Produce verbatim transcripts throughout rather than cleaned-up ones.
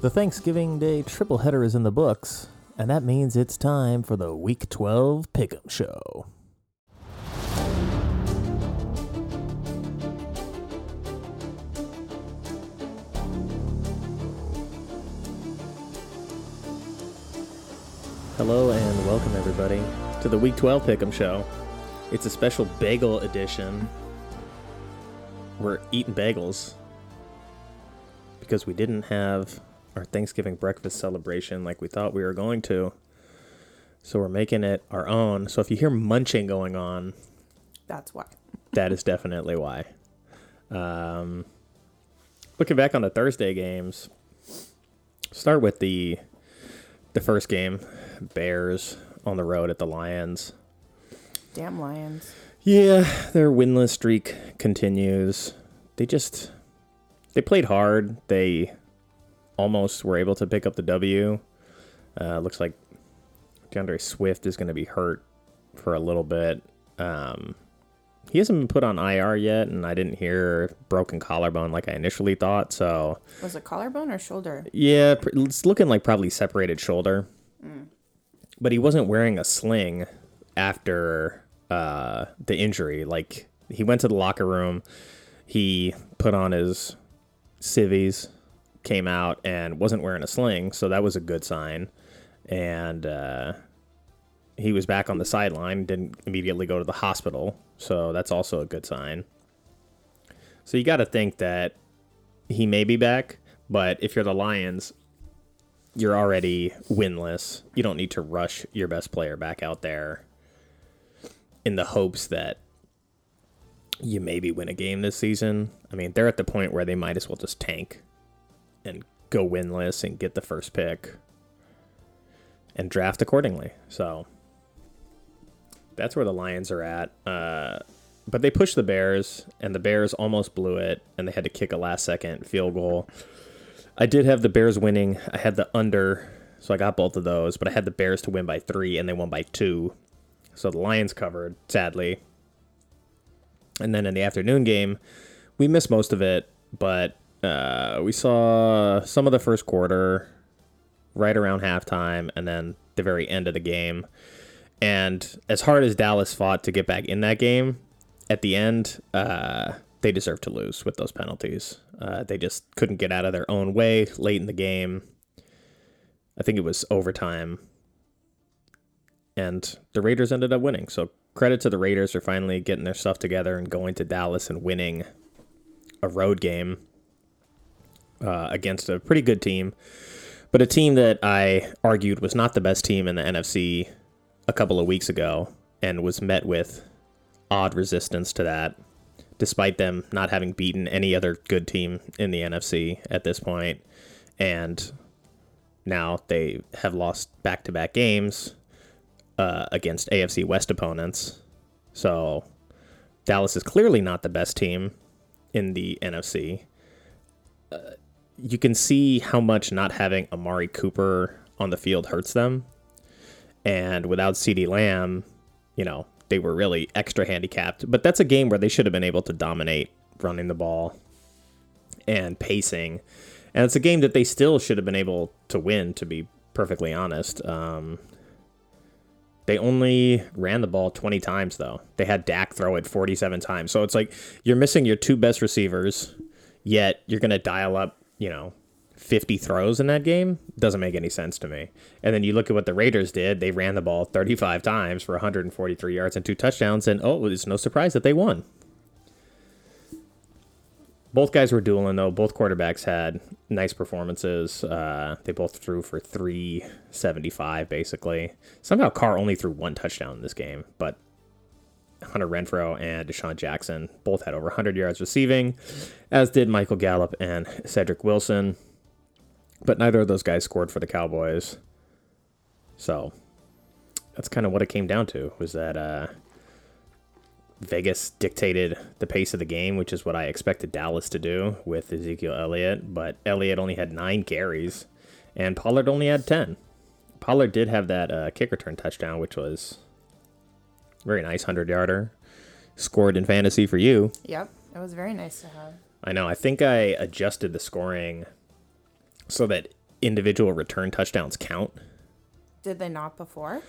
The Thanksgiving Day triple header is in the books, and that means it's time for the Week twelve Pick'em Show. Hello and welcome everybody to the Week twelve Pick'em Show. It's a special bagel edition. We're eating bagels because we didn't have our Thanksgiving breakfast celebration like we thought we were going to, so we're making it our own. So if you hear munching going on, that's why. That is definitely why. Um looking back on the Thursday games, start with the the first game, Bears on the road at the Lions. Damn Lions. Yeah, their winless streak continues. They just they played hard. They almost were able to pick up the W. Uh, looks like DeAndre Swift is going to be hurt for a little bit. Um, he hasn't been put on I R yet, and I didn't hear broken collarbone like I initially thought. So was it collarbone or shoulder? Yeah, it's looking like probably separated shoulder. Mm. But he wasn't wearing a sling after uh, the injury. Like, he went to the locker room, he put on his civvies, came out and wasn't wearing a sling, so that was a good sign. And uh, he was back on the sideline, didn't immediately go to the hospital, so that's also a good sign. So you got to think that he may be back, but if you're the Lions, you're already winless. You don't need to rush your best player back out there in the hopes that you maybe win a game this season. I mean, they're at the point where they might as well just tank and go winless and get the first pick and draft accordingly. So that's where the Lions are at. Uh, but they pushed the Bears, and the Bears almost blew it, and they had to kick a last-second field goal. I did have the Bears winning. I had the under, so I got both of those. But I had the Bears to win by three, and they won by two. So the Lions covered, sadly. And then in the afternoon game, we missed most of it, but Uh, we saw some of the first quarter right around halftime and then the very end of the game. And as hard as Dallas fought to get back in that game, at the end, uh, they deserved to lose with those penalties. Uh, they just couldn't get out of their own way late in the game. I think it was overtime. And the Raiders ended up winning. So credit to the Raiders for finally getting their stuff together and going to Dallas and winning a road game. Uh, against a pretty good team, but a team that I argued was not the best team in the N F C a couple of weeks ago and was met with odd resistance to that, despite them not having beaten any other good team in the N F C at this point. And now they have lost back-to-back games uh, against A F C West opponents. So Dallas is clearly not the best team in the N F C. Uh, You can see how much not having Amari Cooper on the field hurts them. And without CeeDee Lamb, you know, they were really extra handicapped. But that's a game where they should have been able to dominate running the ball and pacing. And it's a game that they still should have been able to win, to be perfectly honest. Um, they only ran the ball twenty times, though. They had Dak throw it forty-seven times. So it's like you're missing your two best receivers, yet you're going to dial up, you know, fifty throws in that game. Doesn't make any sense to me. And then you look at what the Raiders did. They ran the ball thirty-five times for one hundred forty-three yards and two touchdowns. And, oh, it's no surprise that they won. Both guys were dueling, though. Both quarterbacks had nice performances. Uh, they both threw for three seventy-five, basically. Somehow Carr only threw one touchdown in this game. But Hunter Renfrow and DeSean Jackson both had over one hundred yards receiving, as did Michael Gallup and Cedric Wilson. But neither of those guys scored for the Cowboys. So that's kind of what it came down to, was that uh, Vegas dictated the pace of the game, which is what I expected Dallas to do with Ezekiel Elliott. But Elliott only had nine carries, and Pollard only had ten. Pollard did have that uh, kick return touchdown, which was very nice, hundred-yarder. Scored in fantasy for you. Yep, it was very nice to have. I know. I think I adjusted the scoring so that individual return touchdowns count. Did they not before?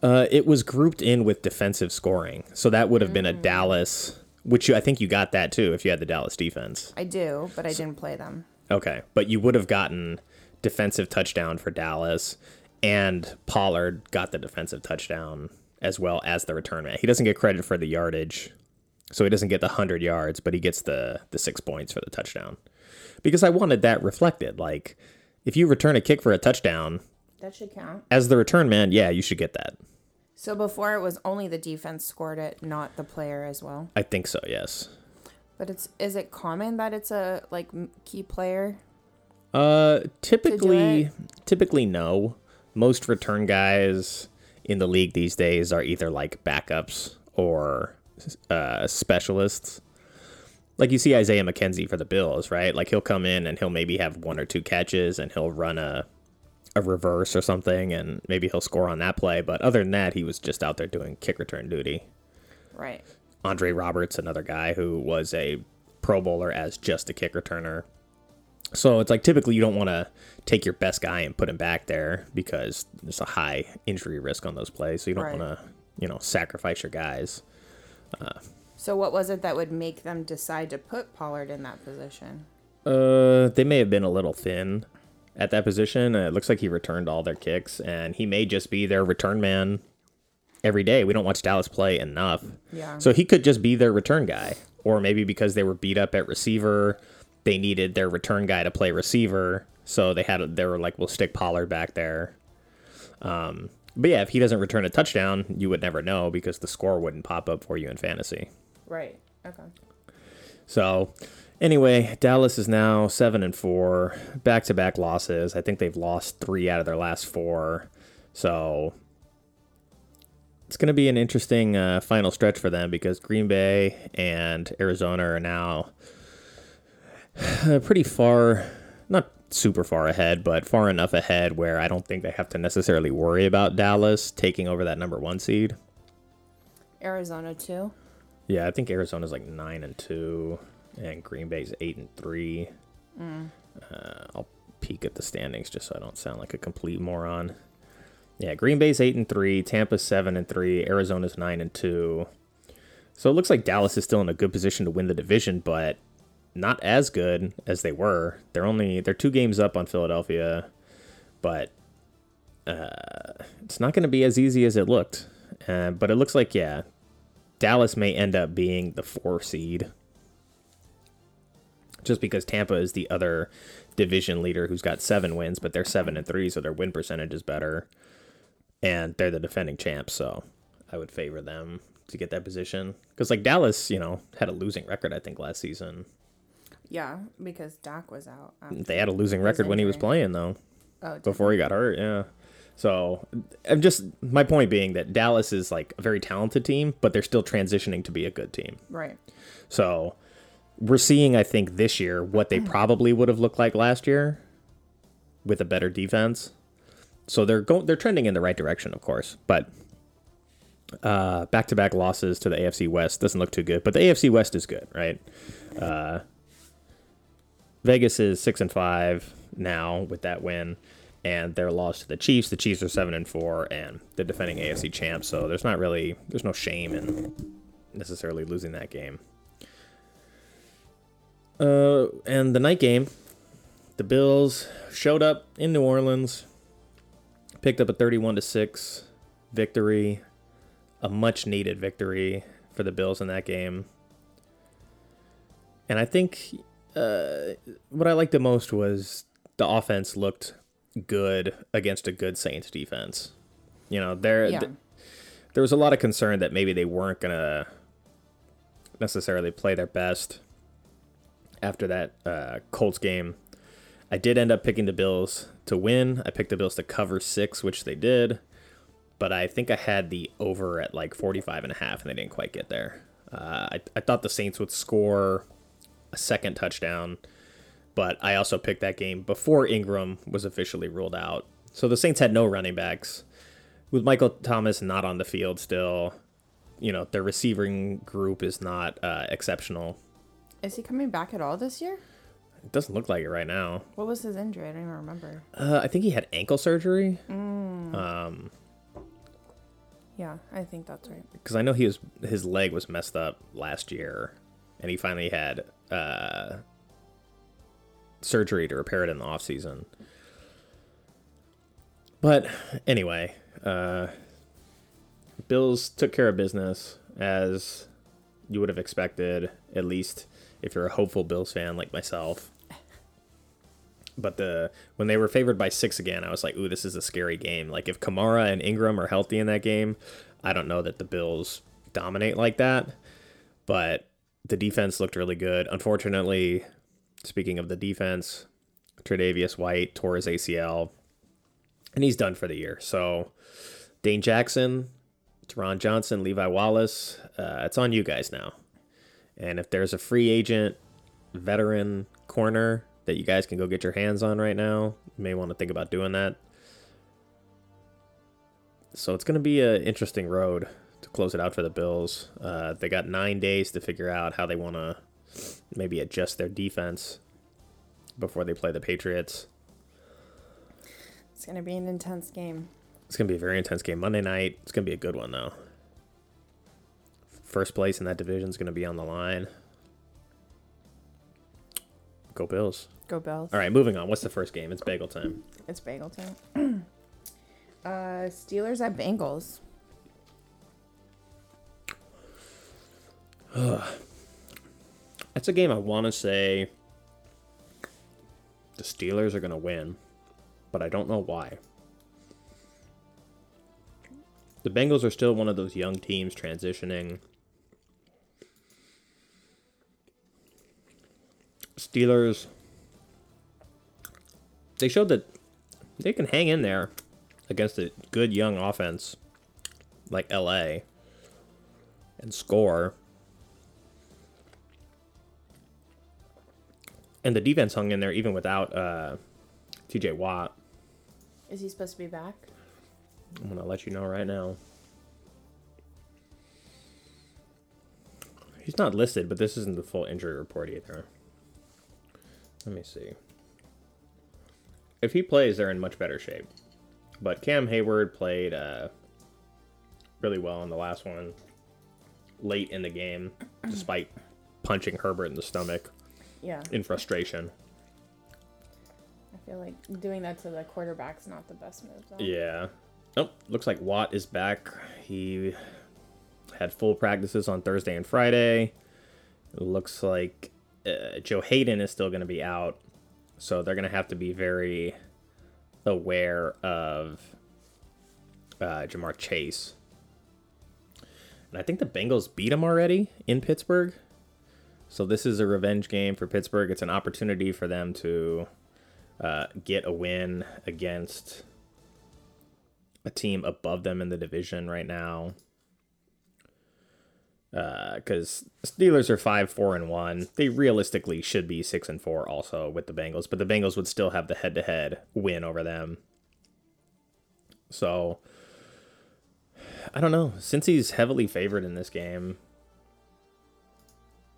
Uh, it was grouped in with defensive scoring. So that would have mm. been a Dallas, which you, I think you got that too if you had the Dallas defense. I do, but I didn't play them. Okay, but you would have gotten defensive touchdown for Dallas, and Pollard got the defensive touchdown as well as the return man. He doesn't get credit for the yardage, so he doesn't get the hundred yards, but he gets the, the six points for the touchdown. Because I wanted that reflected. Like, if you return a kick for a touchdown, that should count. As the return man, yeah, you should get that. So before it was only the defense scored it, not the player as well? I think so, yes. But it's is it common that it's a, like, key player? Uh, typically, typically no. Most return guys in the league these days are either, like, backups or uh, specialists. Like, you see Isaiah McKenzie for the Bills, right? Like, he'll come in and he'll maybe have one or two catches and he'll run a, a reverse or something, and maybe he'll score on that play. But other than that, he was just out there doing kick return duty. Right. Andre Roberts, another guy who was a Pro Bowler as just a kick returner. So it's like typically you don't want to take your best guy and put him back there because there's a high injury risk on those plays. So you don't right. want to, you know, sacrifice your guys. Uh, so what was it that would make them decide to put Pollard in that position? Uh, they may have been a little thin at that position. Uh, it looks like he returned all their kicks, and he may just be their return man every day. We don't watch Dallas play enough. Yeah. So he could just be their return guy, or maybe because they were beat up at receiver, they needed their return guy to play receiver, so they had they were like, we'll stick Pollard back there. Um, but yeah, if he doesn't return a touchdown, you would never know because the score wouldn't pop up for you in fantasy. Right. Okay. So anyway, Dallas is now seven and four, back-to-back losses. I think they've lost three out of their last four. So it's going to be an interesting uh, final stretch for them because Green Bay and Arizona are now Uh, pretty far, not super far ahead, but far enough ahead where I don't think they have to necessarily worry about Dallas taking over that number one seed. Arizona too. Yeah, I think Arizona's like nine and two, and Green Bay's eight and three. Mm. Uh, I'll peek at the standings just so I don't sound like a complete moron. Yeah, Green Bay's eight and three, Tampa's seven and three, Arizona's nine and two. So it looks like Dallas is still in a good position to win the division, but not as good as they were. They're only they're two games up on Philadelphia, but uh, it's not going to be as easy as it looked. Uh, but it looks like, yeah, Dallas may end up being the four seed just because Tampa is the other division leader who's got seven wins, but they're seven and three, so their win percentage is better, and they're the defending champs, so I would favor them to get that position. Because, like, Dallas, you know, had a losing record, I think, last season. Yeah, because Dak was out. They had a losing record when he was playing, though. Oh, before he got hurt, yeah. So, I'm just my point being that Dallas is like a very talented team, but they're still transitioning to be a good team. Right. So, we're seeing, I think, this year what they probably would have looked like last year with a better defense. So they're going, they're trending in the right direction, of course, but uh, back-to-back losses to the A F C West doesn't look too good. But the A F C West is good, right? Uh, Vegas is six and five now with that win, and their loss to the Chiefs. The Chiefs are seven and four, and the defending A F C champs. So there's not really there's no shame in necessarily losing that game. Uh, and the night game, the Bills showed up in New Orleans, picked up a thirty-one to six victory, a much needed victory for the Bills in that game. And I think Uh, what I liked the most was the offense looked good against a good Saints defense. You know, there yeah. th- there was a lot of concern that maybe they weren't going to necessarily play their best after that uh, Colts game. I did end up picking the Bills to win. I picked the Bills to cover six, which they did. But I think I had the over at like forty-five and a half, and they didn't quite get there. Uh, I, I thought the Saints would score a second touchdown, but I also picked that game before Ingram was officially ruled out. So the Saints had no running backs. With Michael Thomas not on the field still, you know, their receiving group is not uh, exceptional. Is he coming back at all this year? It doesn't look like it right now. What was his injury? I don't even remember. Uh, I think he had ankle surgery. Mm. Um, yeah, I think that's right. Because I know he was his leg was messed up last year, and he finally had uh, surgery to repair it in the offseason. But anyway, uh, Bills took care of business, as you would have expected, at least if you're a hopeful Bills fan like myself. But the when they were favored by six again, I was like, ooh, this is a scary game. Like, if Kamara and Ingram are healthy in that game, I don't know that the Bills dominate like that. But the defense looked really good. Unfortunately, speaking of the defense, Tre'Davious White tore his A C L, and he's done for the year. So Dane Jackson, Teron Johnson, Levi Wallace, uh, it's on you guys now. And if there's a free agent, veteran corner that you guys can go get your hands on right now, you may want to think about doing that. So it's going to be an interesting road to close it out for the Bills. Uh, they got nine days to figure out how they want to maybe adjust their defense before they play the Patriots. It's going to be an intense game. It's going to be a very intense game. Monday night, it's going to be a good one, though. First place in that division is going to be on the line. Go Bills. Go Bills. All right, moving on. What's the first game? It's bagel time. It's bagel time. uh, Steelers at Bengals. That's a game I want to say the Steelers are going to win, but I don't know why. The Bengals are still one of those young teams transitioning. Steelers, they showed that they can hang in there against a good young offense like L A and score. And the defense hung in there even without uh, T J. Watt. Is he supposed to be back? I'm going to let you know right now. He's not listed, but this isn't the full injury report either. Let me see. If he plays, they're in much better shape. But Cam Hayward played uh, really well in the last one, late in the game, despite punching Herbert in the stomach. Yeah. In frustration. I feel like doing that to the quarterback's not the best move, though. Yeah. Oh, looks like Watt is back. He had full practices on Thursday and Friday. It looks like uh, Joe Hayden is still going to be out. So they're going to have to be very aware of uh, Jamar Chase. And I think the Bengals beat him already in Pittsburgh. So this is a revenge game for Pittsburgh. It's an opportunity for them to uh, get a win against a team above them in the division right now. Because uh, Steelers are five four and one. They realistically should be six and four also with the Bengals. But the Bengals would still have the head-to-head win over them. So, I don't know. Since he's heavily favored in this game,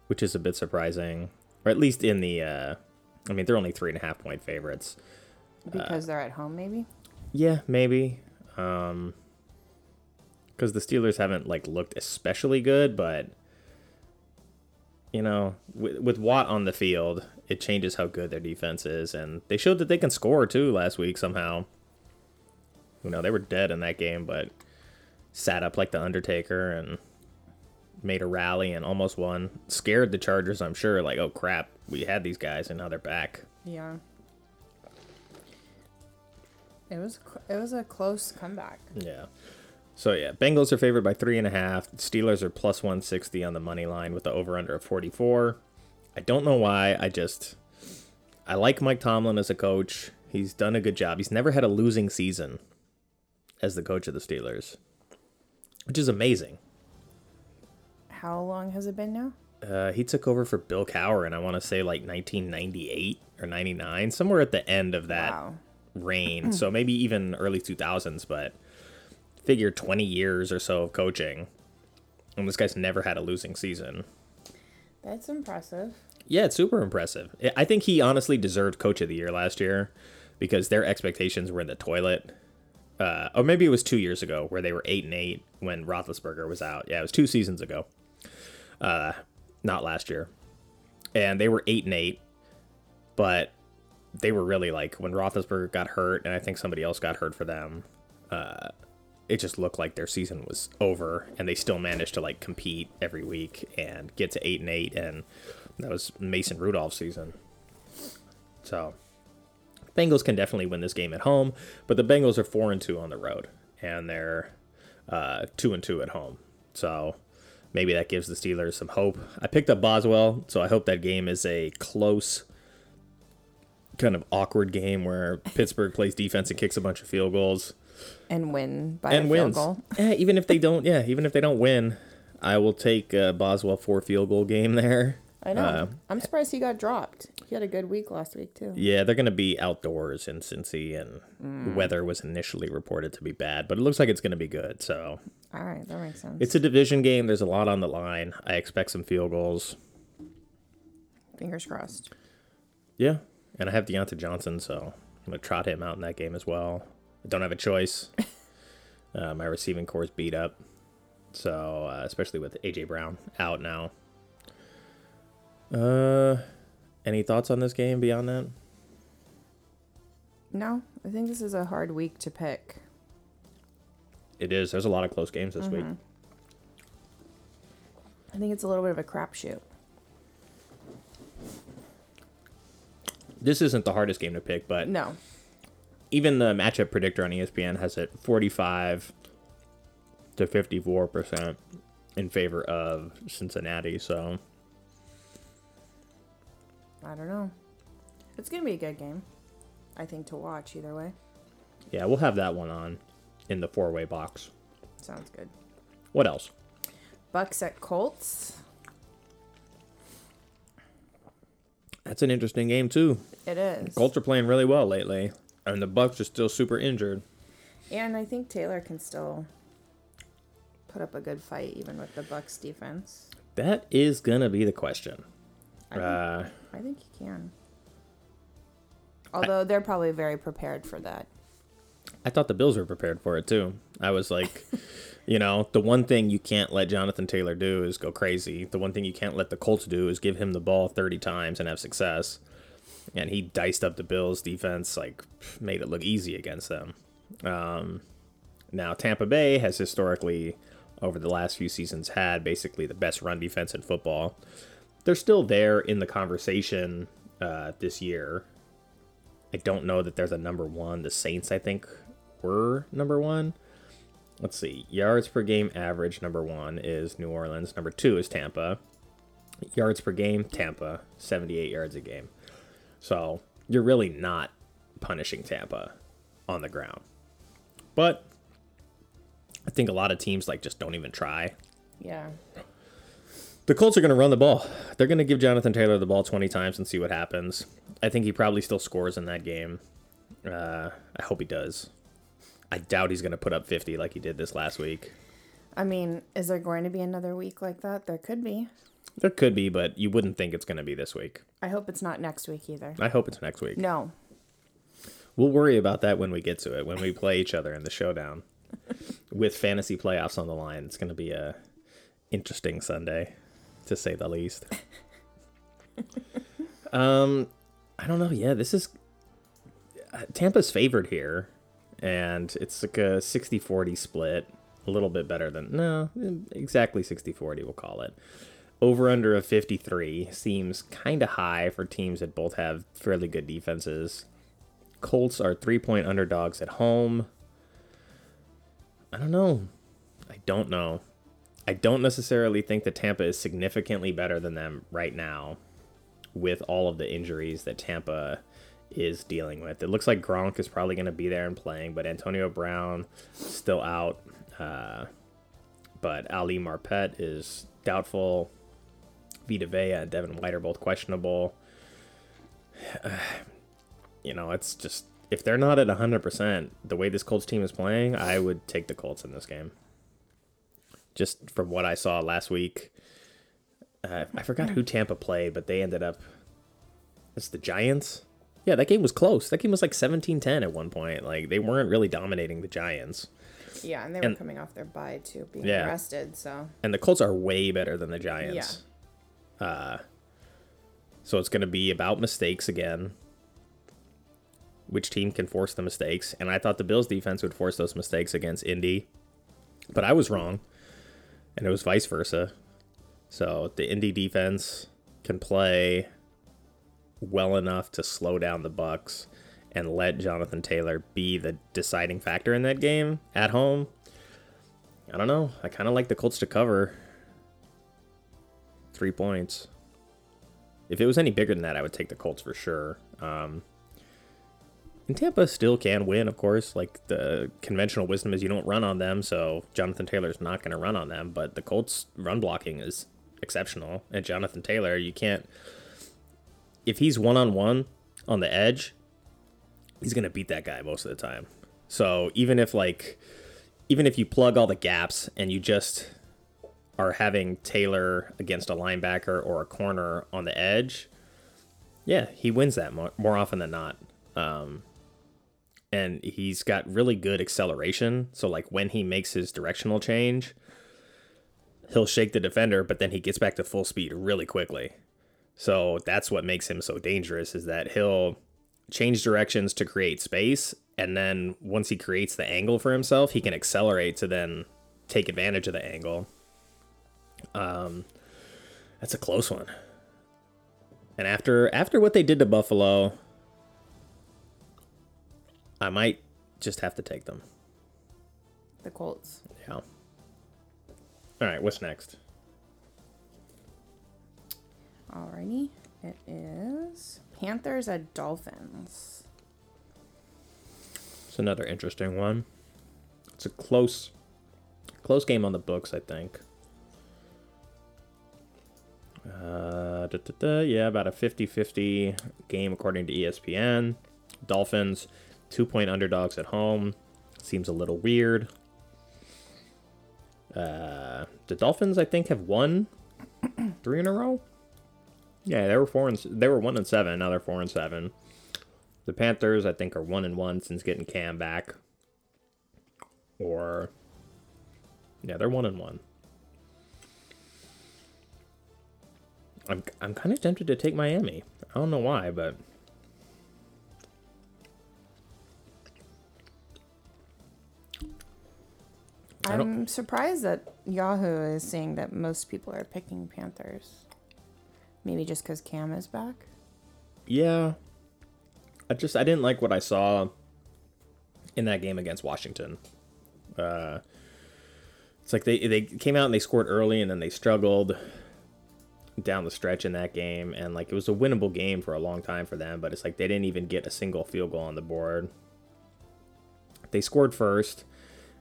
which is a bit surprising. Or at least in the... Uh, I mean, they're only three and a half point favorites. Because uh, they're at home, maybe? Yeah, maybe. Um, because the Steelers haven't like looked especially good, but you know, with, with Watt on the field, it changes how good their defense is, and they showed that they can score too last week somehow. You know, they were dead in that game, but sat up like the Undertaker and made a rally and almost won. Scared the Chargers, I'm sure. Like, oh crap, we had these guys, and now they're back. Yeah. It was it was a close comeback. Yeah. So, yeah, Bengals are favored by three and a half. Steelers are plus one sixty on the money line with the over-under of forty-four. I don't know why. I just I like Mike Tomlin as a coach. He's done a good job. He's never had a losing season as the coach of the Steelers, which is amazing. How long has it been now? Uh, he took over for Bill Cowher, and I want to say like nineteen ninety-eight or ninety-nine, somewhere at the end of that wow. reign. So maybe even early two thousands, but figure twenty years or so of coaching. And this guy's never had a losing season. That's impressive. Yeah, it's super impressive. I think he honestly deserved Coach of the Year last year because their expectations were in the toilet. Uh, or maybe it was two years ago where they were eight and eight when Roethlisberger was out. Yeah, it was two seasons ago. Uh, not last year. And they were eight and eight, but they were really like when Roethlisberger got hurt, and I think somebody else got hurt for them. Uh, it just looked like their season was over, and they still managed to like compete every week and get to eight and eight. And that was Mason Rudolph's season. So Bengals can definitely win this game at home, but the Bengals are four and two on the road, and they're uh, two and two at home. So maybe that gives the Steelers some hope. I picked up Boswell, so I hope that game is a close, kind of awkward game where Pittsburgh plays defense and kicks a bunch of field goals and win by and a wins. Field goal. Yeah, even if they don't, yeah, even if they don't win, I will take uh, Boswell for field goal game there. I know. Uh, I'm surprised he got dropped. He had a good week last week, too. Yeah, they're going to be outdoors in Cincy, and mm. weather was initially reported to be bad, but it looks like it's going to be good. So, all right, that makes sense. It's a division game. There's a lot on the line. I expect some field goals. Fingers crossed. Yeah, and I have Deontay Johnson, so I'm going to trot him out in that game as well. I don't have a choice. uh, my receiving corps is beat up, so uh, especially with A J Brown out now. Uh, any thoughts on this game beyond that? No, I think this is a hard week to pick. It is. There's a lot of close games this mm-hmm. week. I think it's a little bit of a crapshoot. This isn't the hardest game to pick, but no. Even the matchup predictor on E S P N has it forty-five to fifty-four percent in favor of Cincinnati, so I don't know. It's going to be a good game, I think, to watch either way. Yeah, we'll have that one on in the four-way box. Sounds good. What else? Bucks at Colts. That's an interesting game, too. It is. Colts are playing really well lately, and the Bucks are still super injured. And I think Taylor can still put up a good fight, even with the Bucks' defense. That is going to be the question. I think, uh, I think he can. Although I, they're probably very prepared for that. I thought the Bills were prepared for it, too. I was like, you know, the one thing you can't let Jonathan Taylor do is go crazy. The one thing you can't let the Colts do is give him the ball thirty times and have success. And he diced up the Bills' defense, like, made it look easy against them. Um, now, Tampa Bay has historically, over the last few seasons, had basically the best run defense in football. They're still there in the conversation uh, this year. I don't know that there's a number one. The Saints, I think, were number one. Let's see. Yards per game average, number one, is New Orleans. Number two is Tampa. Yards per game, Tampa. seventy-eight yards a game. So you're really not punishing Tampa on the ground. But I think a lot of teams like just don't even try. Yeah. The Colts are going to run the ball. They're going to give Jonathan Taylor the ball twenty times and see what happens. I think he probably still scores in that game. Uh, I hope he does. I doubt he's going to put up fifty like he did this last week. I mean, is there going to be another week like that? There could be. There could be, but you wouldn't think it's going to be this week. I hope it's not next week either. I hope it's next week. No. We'll worry about that when we get to it, when we play each other in the showdown. With fantasy playoffs on the line, it's going to be a interesting Sunday, to say the least. um, I don't know. Yeah, this is Tampa's favored here, and it's like a sixty forty split, a little bit better than no, exactly sixty forty we'll call it. Over under of fifty-three seems kind of high for teams that both have fairly good defenses. Colts are three-point underdogs at home. I don't know. I don't know. I don't necessarily think that Tampa is significantly better than them right now, with all of the injuries that Tampa is dealing with. It looks like Gronk is probably going to be there and playing, but Antonio Brown still out. Uh, but Ali Marpet is doubtful. Vita Vea and Devin White are both questionable. Uh, you know, it's just, if they're not at one hundred percent, the way this Colts team is playing, I would take the Colts in this game. Just from what I saw last week, uh, I forgot who Tampa played, but they ended up, it's the Giants. Yeah, that game was close. That game was like seventeen ten at one point. Like, they weren't really dominating the Giants. Yeah, and they were and, coming off their bye, too, being yeah. arrested, so. And the Colts are way better than the Giants. Yeah. Uh, so it's going to be about mistakes again. Which team can force the mistakes? And I thought the Bills' defense would force those mistakes against Indy. But I was wrong. And it was vice versa. So the Indy defense can play well enough to slow down the Bucs and let Jonathan Taylor be the deciding factor in that game at home. I don't know. I kind of like the Colts to cover three points. If it was any bigger than that, I would take the Colts for sure. Um, and Tampa still can win, of course. Like, the conventional wisdom is you don't run on them, so Jonathan Taylor's not going to run on them. But the Colts' run blocking is exceptional. And Jonathan Taylor, you can't... If he's one-on-one on the edge, he's going to beat that guy most of the time. So even if, like, even if you plug all the gaps and you just are having Taylor against a linebacker or a corner on the edge, yeah, he wins that more, more often than not. Um, and he's got really good acceleration. So, like, when he makes his directional change, he'll shake the defender, but then he gets back to full speed really quickly. So that's what makes him so dangerous, is that he'll change directions to create space. And then once he creates the angle for himself, he can accelerate to then take advantage of the angle. Um, that's a close one. And after after what they did to Buffalo, I might just have to take them. The Colts. Yeah. All right, what's next? Alrighty, it is Panthers at Dolphins. It's another interesting one. It's a close, close game on the books, I think. Uh, da, da, da, yeah, about a fifty-fifty game according to E S P N. Dolphins, two-point underdogs at home. Seems a little weird. Uh, the Dolphins, I think, have won three in a row. Yeah, they were four and they were one and seven. Now they're four and seven. The Panthers, I think, are one and one since getting Cam back. Or, yeah, they're one and one. I'm I'm kind of tempted to take Miami. I don't know why, but I'm surprised that Yahoo is saying that most people are picking Panthers. Maybe just because Cam is back? Yeah. I just, I didn't like what I saw in that game against Washington. Uh, it's like they, they came out and they scored early and then they struggled down the stretch in that game. And, like, it was a winnable game for a long time for them, but it's like they didn't even get a single field goal on the board. They scored first.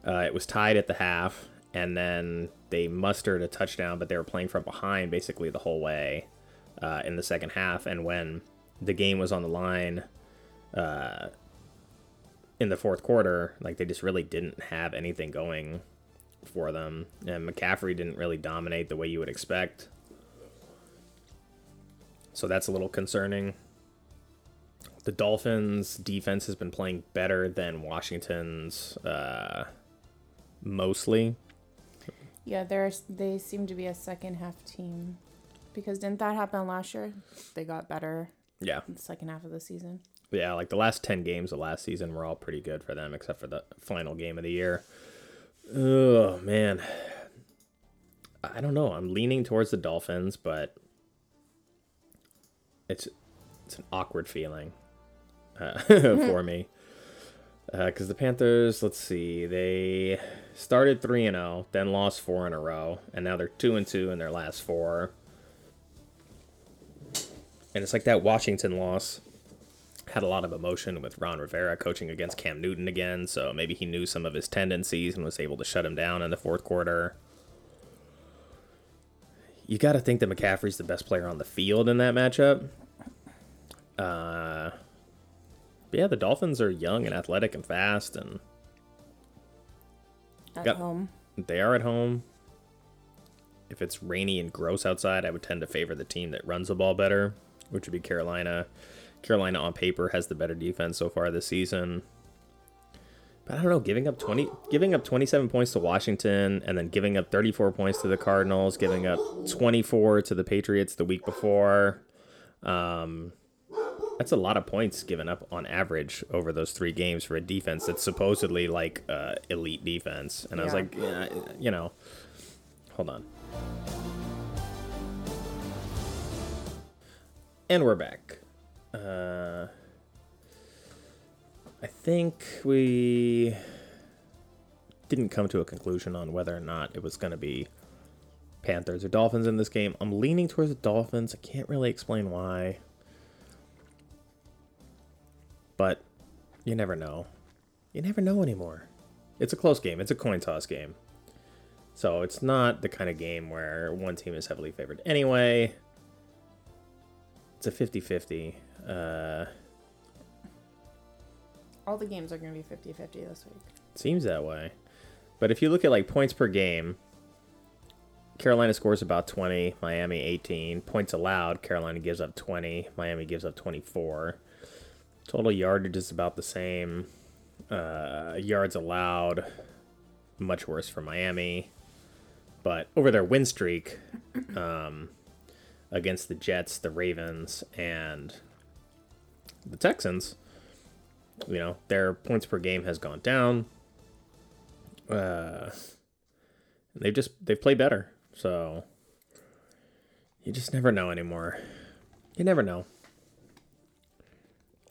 Uh, it was tied at the half. And then they mustered a touchdown, but they were playing from behind basically the whole way. Uh, in the second half, and when the game was on the line uh, in the fourth quarter, like, they just really didn't have anything going for them, and McCaffrey didn't really dominate the way you would expect. So that's a little concerning. The Dolphins' defense has been playing better than Washington's, uh, mostly. Yeah, they're they seem to be a second half team. Because didn't that happen last year? They got better. Yeah. In the second half of the season. Yeah, like the last ten games of last season were all pretty good for them, except for the final game of the year. Oh, man. I don't know. I'm leaning towards the Dolphins, but it's it's an awkward feeling uh, for me. Because uh, the Panthers, let's see, they started three and oh, then lost four in a row, and now they're two and two in their last four. And it's like that Washington loss had a lot of emotion with Ron Rivera coaching against Cam Newton again, so maybe he knew some of his tendencies and was able to shut him down in the fourth quarter. You got to think that McCaffrey's the best player on the field in that matchup. Uh, but yeah, the Dolphins are young and athletic and fast, and at got, home. They are at home. If it's rainy and gross outside, I would tend to favor the team that runs the ball better, which would be Carolina. Carolina on paper has the better defense so far this season. But I don't know, giving up twenty, giving up twenty-seven points to Washington, and then giving up thirty-four points to the Cardinals, giving up twenty-four to the Patriots the week before. Um, that's a lot of points given up on average over those three games for a defense that's supposedly like uh, elite defense. And yeah. I was like, yeah, you know, hold on. And we're back. Uh... I think we didn't come to a conclusion on whether or not it was going to be Panthers or Dolphins in this game. I'm leaning towards the Dolphins. I can't really explain why. But you never know. You never know anymore. It's a close game. It's a coin toss game. So it's not the kind of game where one team is heavily favored anyway. It's a fifty-fifty. Uh... All the games are going to be fifty-fifty this week. Seems that way. But if you look at like points per game, Carolina scores about twenty, Miami eighteen. Points allowed, Carolina gives up twenty, Miami gives up twenty-four. Total yardage is about the same. Uh, yards allowed, much worse for Miami. But over their win streak um, against the Jets, the Ravens, and the Texans, you know, their points per game has gone down. Uh, they've just, they've played better. So you just never know anymore. You never know.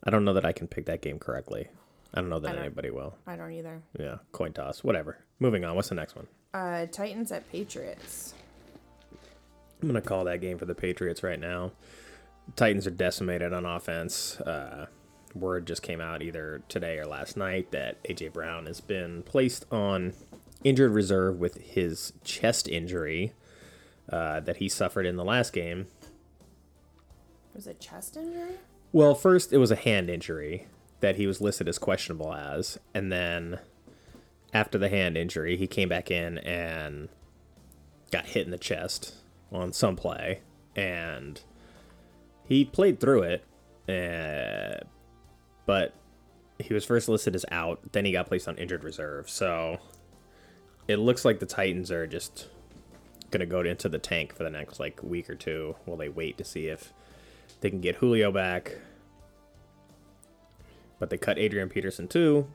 I don't know that I can pick that game correctly. I don't know that don't, anybody will. I don't either. Yeah. Coin toss. Whatever. Moving on. What's the next one? Uh, Titans at Patriots. I'm going to call that game for the Patriots right now. Titans are decimated on offense. Uh, Word just came out either today or last night that A J. Brown has been placed on injured reserve with his chest injury uh, that he suffered in the last game. It was a chest injury? Well, first it was a hand injury that he was listed as questionable as. And then after the hand injury, he came back in and got hit in the chest on some play. And he played through it. And... But he was first listed as out, then he got placed on injured reserve. So it looks like the Titans are just going to go into the tank for the next like week or two while they wait to see if they can get Julio back. But they cut Adrian Peterson too.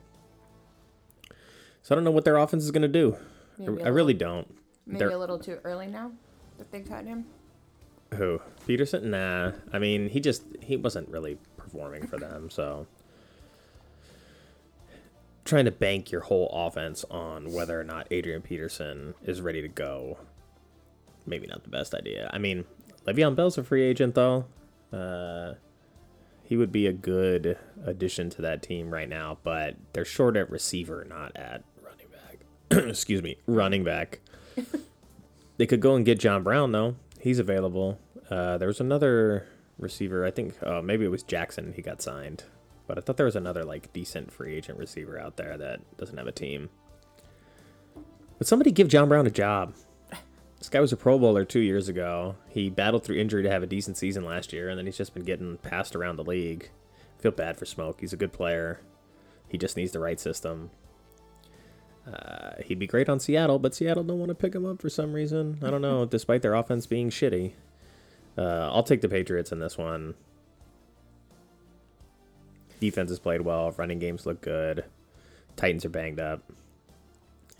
So I don't know what their offense is going to do. Maybe I, little, I really don't. Maybe They're, a little too early now that they cut him. Who? Peterson? Nah. I mean, he just, he wasn't really performing for them, so... Trying to bank your whole offense on whether or not Adrian Peterson is ready to go, maybe not the best idea. I mean, Le'Veon Bell's a free agent, though. Uh, he would be a good addition to that team right now, but they're short at receiver, not at running back. Excuse me, running back. They could go and get John Brown, though. He's available. Uh, there was another receiver, I think, uh, maybe it was Jackson, he got signed. But I thought there was another, like, decent free agent receiver out there that doesn't have a team. But somebody give John Brown a job. This guy was a Pro Bowler two years ago. He battled through injury to have a decent season last year, and then he's just been getting passed around the league. I feel bad for Smoke. He's a good player. He just needs the right system. Uh, he'd be great on Seattle, but Seattle don't want to pick him up for some reason. I don't know, despite their offense being shitty. Uh, I'll take the Patriots in this one. Defense has played well. Running games look good. Titans are banged up.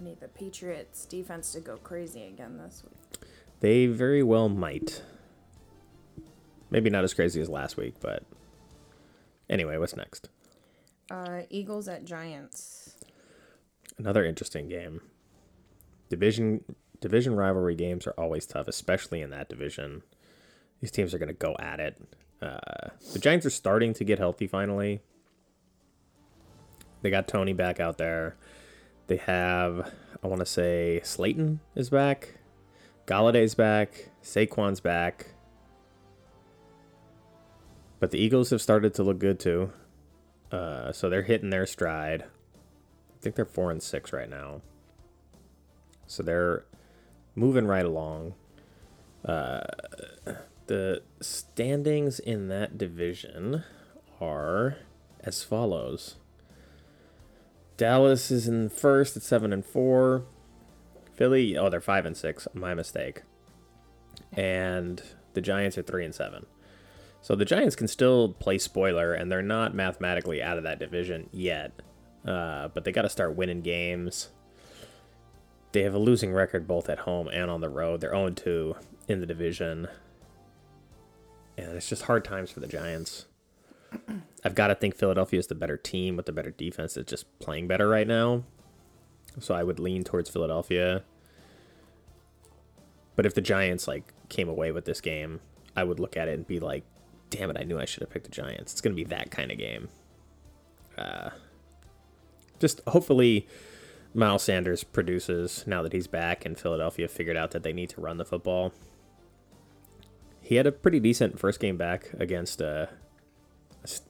I need the Patriots defense to go crazy again this week. They very well might. Maybe not as crazy as last week, but... Anyway, what's next? Uh, Eagles at Giants. Another interesting game. Division division rivalry games are always tough, especially in that division. These teams are going to go at it. Uh, the Giants are starting to get healthy finally. They got Tony back out there. They have, I want to say, Slayton is back. Galladay's back. Saquon's back. But the Eagles have started to look good, too. Uh, so they're hitting their stride. I think they're four and six right now. So they're moving right along. Uh, the standings in that division are as follows. Dallas is in first at seven and four. Philly, oh, they're five and six. My mistake. And the Giants are three and seven. So the Giants can still play spoiler, and they're not mathematically out of that division yet. Uh, but they got to start winning games. They have a losing record both at home and on the road. They're oh and two in the division. And it's just hard times for the Giants. I've got to think Philadelphia is the better team with the better defense that's just playing better right now. So I would lean towards Philadelphia. But if the Giants like came away with this game, I would look at it and be like, damn it, I knew I should have picked the Giants. It's going to be that kind of game. Uh, just hopefully Miles Sanders produces now that he's back and Philadelphia figured out that they need to run the football. He had a pretty decent first game back against a,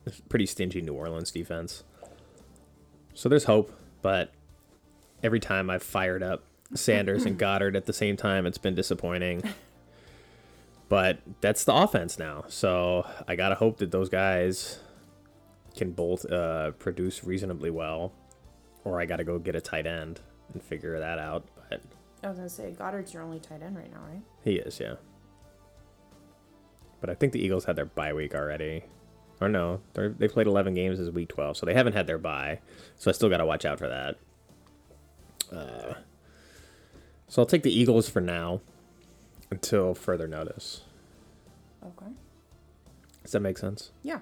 a pretty stingy New Orleans defense. So there's hope, but every time I've fired up Sanders and Goddard at the same time, it's been disappointing. But that's the offense now. So I got to hope that those guys can both uh, produce reasonably well. Or I got to go get a tight end and figure that out. But I was going to say, Goddard's your only tight end right now, right? He is, yeah. But I think the Eagles had their bye week already. Or no, they played eleven games as week twelve. So they haven't had their bye. So I still got to watch out for that. Uh, so I'll take the Eagles for now. Until further notice. Okay. Does that make sense? Yeah.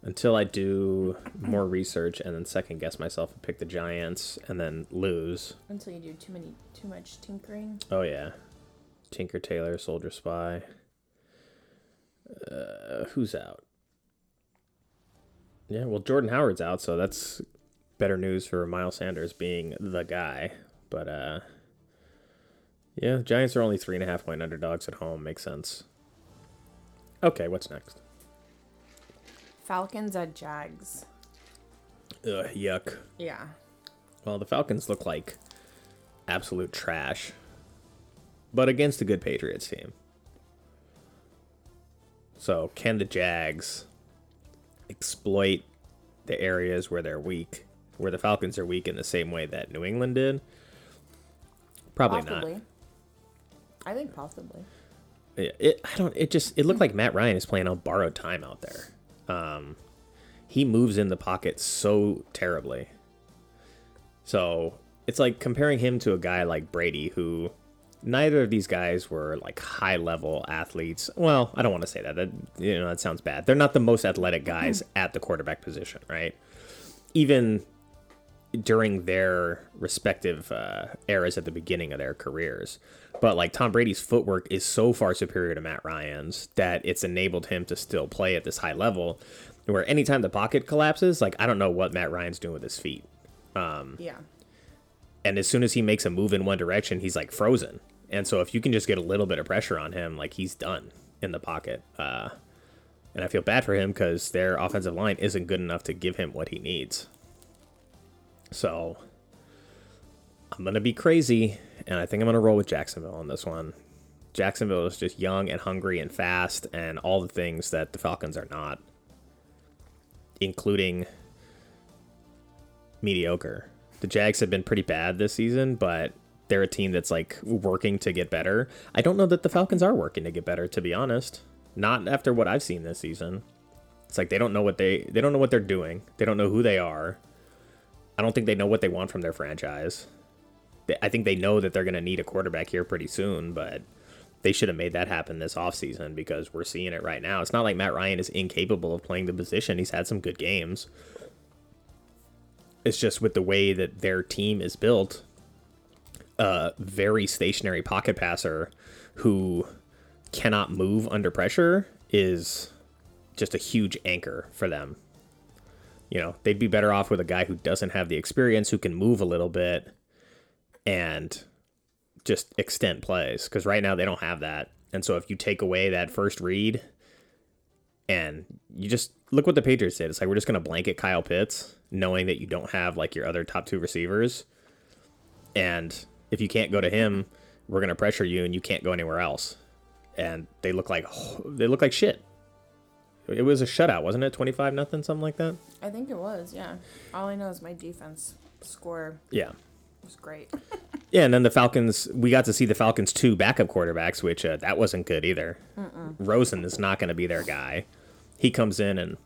Until I do more research and then second guess myself and pick the Giants and then lose. Until you do too many, too much tinkering. Oh yeah, Tinker Taylor, Soldier Spy. Uh, who's out? Yeah, well Jordan Howard's out, so that's better news for Miles Sanders being the guy. But uh. Yeah, Giants are only three and a half point underdogs at home. Makes sense. Okay, what's next? Falcons at Jags. Ugh, yuck. Yeah. Well, the Falcons look like absolute trash, but against a good Patriots team. So, can the Jags exploit the areas where they're weak, where the Falcons are weak in the same way that New England did? Probably possibly. Not. I think possibly. It, it, I don't. It just. It looked like Matt Ryan is playing on borrowed time out there. Um, he moves in the pocket so terribly. So it's like comparing him to a guy like Brady, who neither of these guys were like high level athletes. Well, I don't want to say that. That you know that sounds bad. They're not the most athletic guys at the quarterback position, right? Even during their respective uh, eras at the beginning of their careers. But like Tom Brady's footwork is so far superior to Matt Ryan's that it's enabled him to still play at this high level where anytime the pocket collapses, like I don't know what Matt Ryan's doing with his feet. Um, yeah. And as soon as he makes a move in one direction, he's like frozen. And so if you can just get a little bit of pressure on him, like he's done in the pocket. Uh, and I feel bad for him because their offensive line isn't good enough to give him what he needs. So, I'm going to be crazy, and I think I'm going to roll with Jacksonville on this one. Jacksonville is just young and hungry and fast and all the things that the Falcons are not, including mediocre. The Jags have been pretty bad this season, but they're a team that's, like, working to get better. I don't know that the Falcons are working to get better, to be honest. Not after what I've seen this season. It's like they don't know what they they don't know what they're doing. They don't know who they are. I don't think they know what they want from their franchise. I think they know that they're going to need a quarterback here pretty soon, but they should have made that happen this offseason because we're seeing it right now. It's not like Matt Ryan is incapable of playing the position. He's had some good games. It's just with the way that their team is built, a very stationary pocket passer who cannot move under pressure is just a huge anchor for them. You know, they'd be better off with a guy who doesn't have the experience, who can move a little bit and just extend plays, because right now they don't have that. And so if you take away that first read and you just look what the Patriots did, it's like, we're just going to blanket Kyle Pitts, knowing that you don't have like your other top two receivers. And if you can't go to him, we're going to pressure you and you can't go anywhere else. And they look like, oh, they look like shit. It was a shutout, wasn't it? twenty-five nothing, something like that? I think it was, yeah. All I know is my defense score. Yeah. It was great. Yeah, and then the Falcons, we got to see the Falcons' two backup quarterbacks, which uh, that wasn't good either. Mm-mm. Rosen is not going to be their guy. He comes in and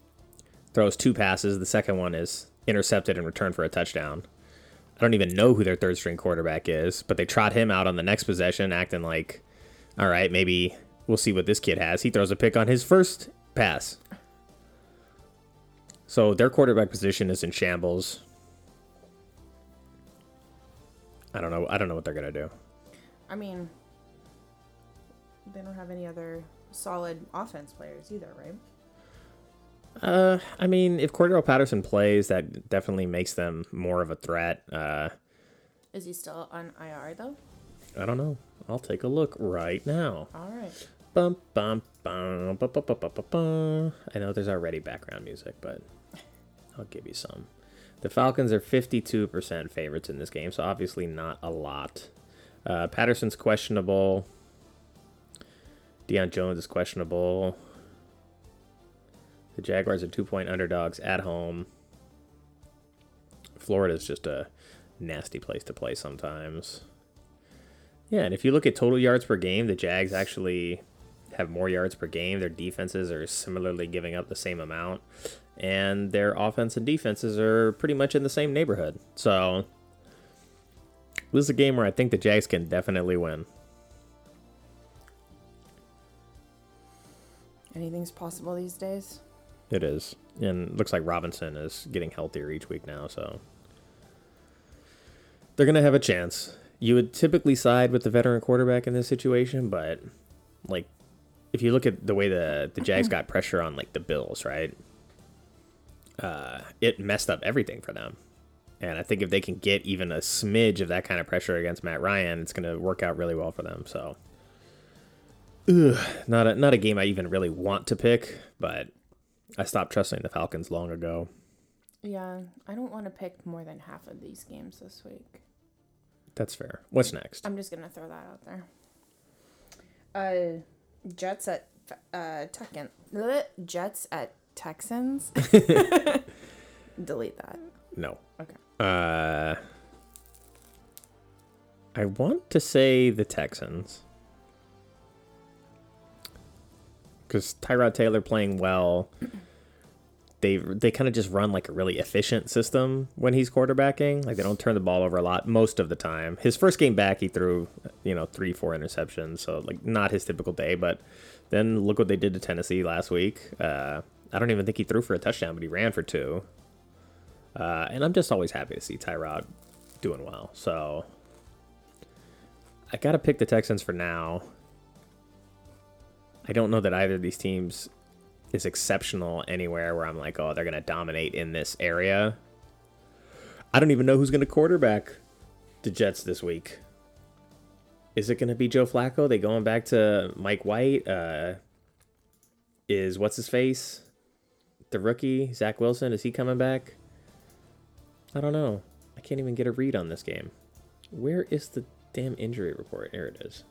throws two passes. The second one is intercepted and returned for a touchdown. I don't even know who their third-string quarterback is, but they trot him out on the next possession, acting like, all right, maybe we'll see what this kid has. He throws a pick on his first pass. So their quarterback position is in shambles. I don't know. I don't know what they're going to do. I mean, they don't have any other solid offense players either, right? Uh, I mean, if Cordero Patterson plays, that definitely makes them more of a threat. Uh, Is he still on I R, though? I don't know. I'll take a look right now. All right. Bum, bum, bum, bum, bum, bum, bum, bum. I know there's already background music, but I'll give you some. The Falcons are fifty-two percent favorites in this game, so obviously not a lot. Uh, Patterson's questionable. Deion Jones is questionable. The Jaguars are two-point underdogs at home. Florida's just a nasty place to play sometimes. Yeah, and if you look at total yards per game, the Jags actually have more yards per game. Their defenses are similarly giving up the same amount. And their offense and defenses are pretty much in the same neighborhood. So this is a game where I think the Jags can definitely win. Anything's possible these days. It is. And it looks like Robinson is getting healthier each week now, so they're going to have a chance. You would typically side with the veteran quarterback in this situation, but like if you look at the way the, the Jags got pressure on like the Bills, right? Uh, it messed up everything for them. And I think if they can get even a smidge of that kind of pressure against Matt Ryan, it's going to work out really well for them. So Ugh, not a, not a game I even really want to pick, but I stopped trusting the Falcons long ago. Yeah, I don't want to pick more than half of these games this week. That's fair. What's next? I'm just going to throw that out there. Uh, Jets at uh, Texans. Jets at Texans. Delete that. No. Okay. Uh, I want to say the Texans. Because Tyrod Taylor playing well, they they kind of just run like a really efficient system when he's quarterbacking. Like they don't turn the ball over a lot most of the time. His first game back, he threw, you know, three, four interceptions. So like not his typical day. But then look what they did to Tennessee last week. Uh, I don't even think he threw for a touchdown, but he ran for two. Uh, and I'm just always happy to see Tyrod doing well. So I got to pick the Texans for now. I don't know that either of these teams is exceptional anywhere where I'm like, oh, they're going to dominate in this area. I don't even know who's going to quarterback the Jets this week. Is it going to be Joe Flacco? They going back to Mike White? Uh, is what's-his-face? The rookie, Zach Wilson, is he coming back? I don't know. I can't even get a read on this game. Where is the damn injury report? Here it is.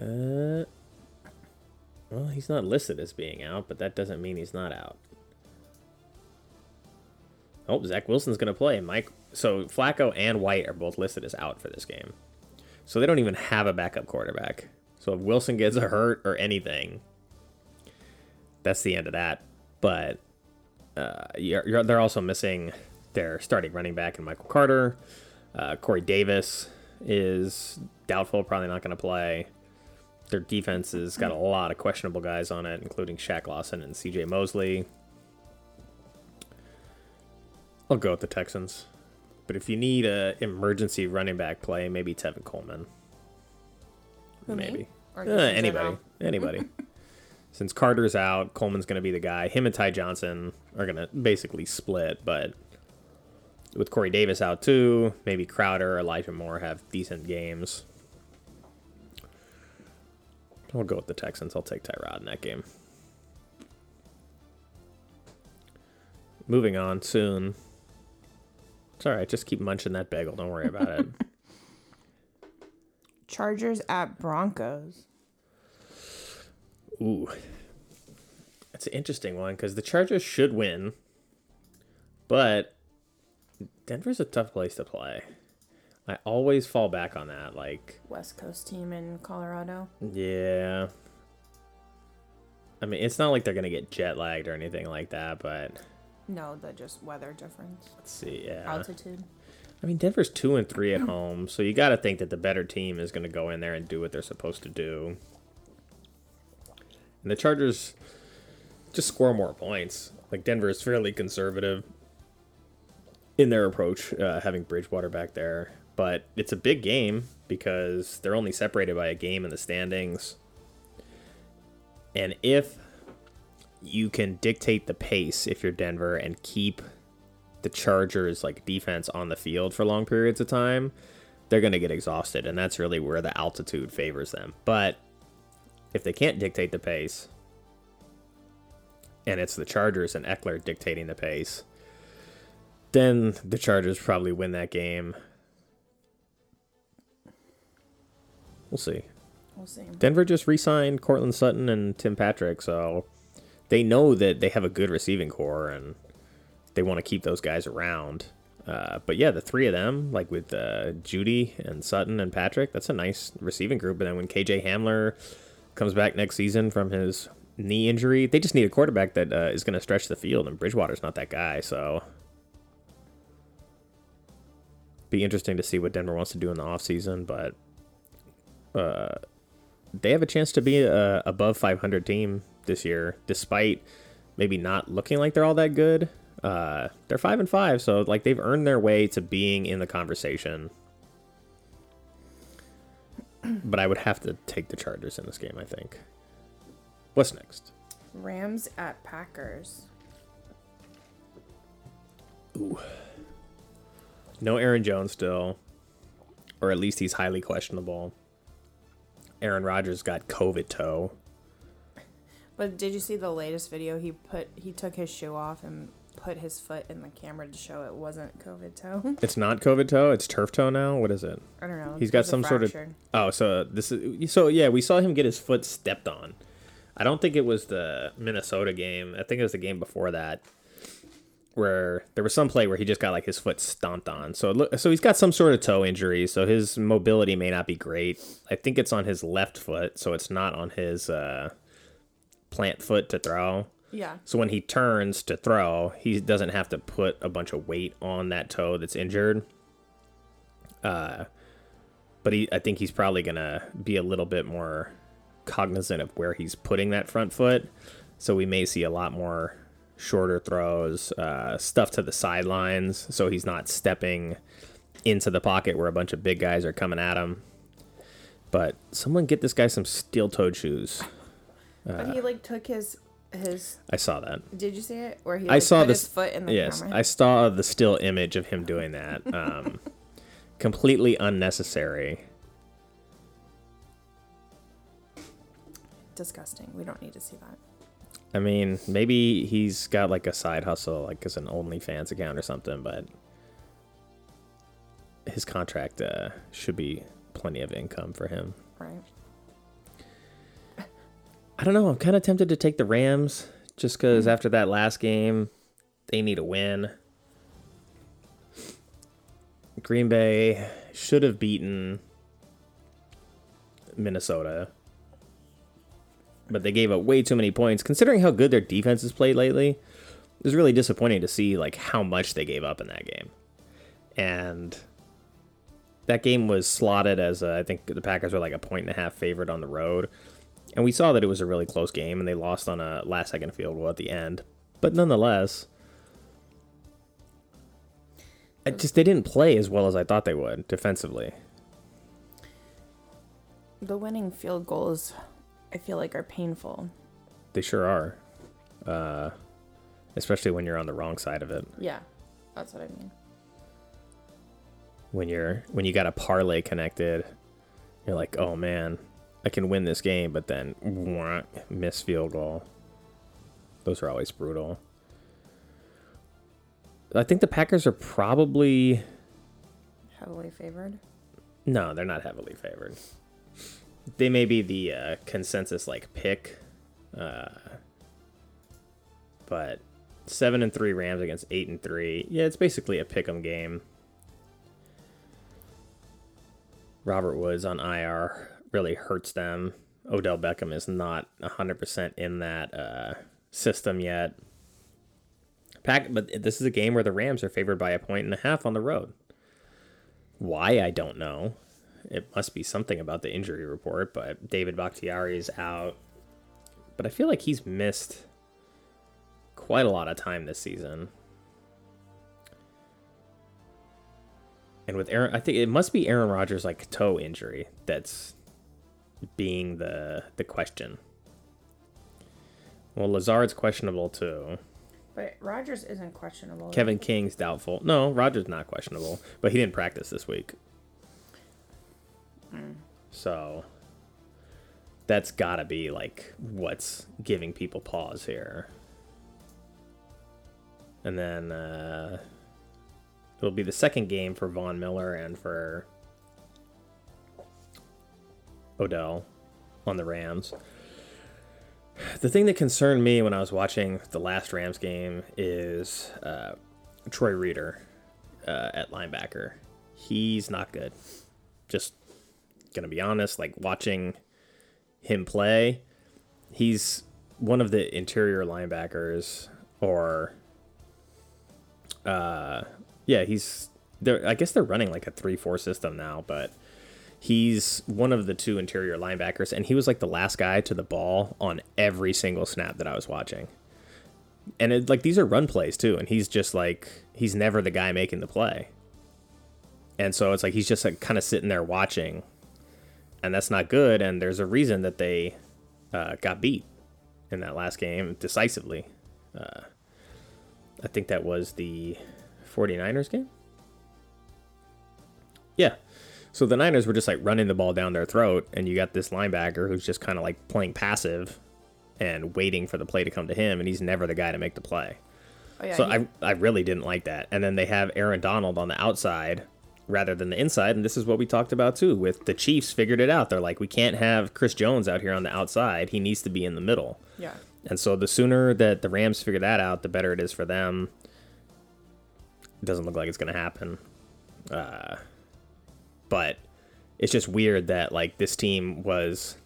Uh, well, he's not listed as being out, but that doesn't mean he's not out. Oh, Zach Wilson's going to play. Mike, so Flacco and White are both listed as out for this game. So they don't even have a backup quarterback. So if Wilson gets hurt or anything, that's the end of that. But uh, you're, you're, they're also missing their starting running back in Michael Carter. Uh, Corey Davis is doubtful, probably not going to play. Their defense has got a lot of questionable guys on it, including Shaq Lawson and C J Mosley. I'll go with the Texans. But if you need a emergency running back play, maybe Tevin Coleman. Who, maybe. Or uh, anybody. Anybody. since Carter's out, Coleman's going to be the guy. Him and Ty Johnson are going to basically split, but with Corey Davis out too, maybe Crowder, Elijah Moore have decent games. I'll go with the Texans. I'll take Tyrod in that game. Moving on soon. It's all right. Just keep munching that bagel. Don't worry about it. Chargers at Broncos. Ooh. That's an interesting one because the Chargers should win. But Denver's a tough place to play. I always fall back on that. Like West Coast team in Colorado. Yeah. I mean, it's not like they're going to get jet lagged or anything like that, but... No, the just weather difference. Let's see, yeah. Altitude. I mean, Denver's two and three at home, so you got to think that the better team is going to go in there and do what they're supposed to do. And the Chargers just score more points. Like, Denver is fairly conservative in their approach, uh, having Bridgewater back there. But it's a big game because they're only separated by a game in the standings. And if... you can dictate the pace if you're Denver and keep the Chargers like defense on the field for long periods of time, they're going to get exhausted. And that's really where the altitude favors them. But if they can't dictate the pace and it's the Chargers and Eckler dictating the pace, then the Chargers probably win that game. We'll see. We'll see. Denver just re-signed Cortland Sutton and Tim Patrick. So they know that they have a good receiving core and they want to keep those guys around. Uh, but yeah, the three of them, like with uh, Judy and Sutton and Patrick, that's a nice receiving group. And then when K J Hamler comes back next season from his knee injury, they just need a quarterback that uh, is going to stretch the field, and Bridgewater's not that guy. So be interesting to see what Denver wants to do in the offseason, but uh, they have a chance to be a above five hundred team this year, despite maybe not looking like they're all that good. Uh they're five and five, so like they've earned their way to being in the conversation. But I would have to take the Chargers in this game, I think. What's next? Rams at Packers. Ooh. No Aaron Jones still, or at least he's highly questionable. Aaron Rodgers got COVID toe. But did you see the latest video? He put he took his shoe off and put his foot in the camera to show it wasn't COVID toe. It's not COVID toe. It's turf toe now. What is it? I don't know. He's got some sort of oh, so this is so yeah. We saw him get his foot stepped on. I don't think it was the Minnesota game. I think it was the game before that, where there was some play where he just got like his foot stomped on. So look, so he's got some sort of toe injury. So his mobility may not be great. I think it's on his left foot, so it's not on his. Uh, plant foot to throw. Yeah. So when he turns to throw, he doesn't have to put a bunch of weight on that toe that's injured. Uh, but he, I think he's probably going to be a little bit more cognizant of where he's putting that front foot. So we may see a lot more shorter throws, uh, stuff to the sidelines. So he's not stepping into the pocket where a bunch of big guys are coming at him. But someone get this guy some steel-toed shoes. But he like took his his. I saw that. Did you see it? Where he like, I saw put this, his foot in the yes, camera. Yes, I saw the still image of him doing that. Um, completely unnecessary. Disgusting. We don't need to see that. I mean, maybe he's got like a side hustle, like as an OnlyFans account or something. But his contract uh, should be plenty of income for him. Right. I don't know. I'm kind of tempted to take the Rams just because mm-hmm. after that last game, they need a win. Green Bay should have beaten Minnesota, but they gave up way too many points. Considering how good their defense has played lately, it was really disappointing to see like how much they gave up in that game. And that game was slotted as a, I think the Packers were like a point and a half favorite on the road. And we saw that it was a really close game, and they lost on a last-second field goal at the end. But nonetheless, I just they didn't play as well as I thought they would defensively. The winning field goals, I feel like, are painful. They sure are. Uh, especially when you're on the wrong side of it. Yeah, that's what I mean. When you're when you got a parlay connected, you're like, oh man, I can win this game, but then wah, miss field goal. Those are always brutal. I think the Packers are probably heavily favored. No, they're not heavily favored. They may be the uh, consensus like pick, uh, but seven and three Rams against eight and three. Yeah, it's basically a pick'em game. Robert Woods on I R really hurts them. Odell Beckham is not one hundred percent in that uh, system yet. Pack, but this is a game where the Rams are favored by a point and a half on the road. Why, I don't know. It must be something about the injury report, but David Bakhtiari is out. But I feel like he's missed quite a lot of time this season. And with Aaron, I think it must be Aaron Rodgers' like toe injury that's being the the question. Well, Lazard's questionable too. But Rodgers isn't questionable. Kevin right? King's doubtful. No, Rodgers not questionable, but he didn't practice this week. Mm. So that's gotta be like what's giving people pause here. And then uh, it'll be the second game for Von Miller and for Odell on the Rams. The thing that concerned me when I was watching the last Rams game is uh, Troy Reeder uh, at linebacker. He's not good. Just gonna be honest, like watching him play, he's one of the interior linebackers or uh yeah, he's there. I guess they're running like a three four system now, but he's one of the two interior linebackers, and he was like the last guy to the ball on every single snap that I was watching. And it, like these are run plays too, and he's just like he's never the guy making the play. And so it's like he's just like kind of sitting there watching, and that's not good. And there's a reason that they uh, got beat in that last game decisively. Uh, I think that was the forty-niners game. Yeah. So the Niners were just like running the ball down their throat, and you got this linebacker who's just kind of like playing passive and waiting for the play to come to him, and he's never the guy to make the play. Oh, yeah, so he... I I really didn't like that. And then they have Aaron Donald on the outside rather than the inside, and this is what we talked about too with the Chiefs figured it out. They're like, we can't have Chris Jones out here on the outside. He needs to be in the middle. Yeah. And so the sooner that the Rams figure that out, the better it is for them. It doesn't look like it's going to happen. Uh... But it's just weird that, like, this team was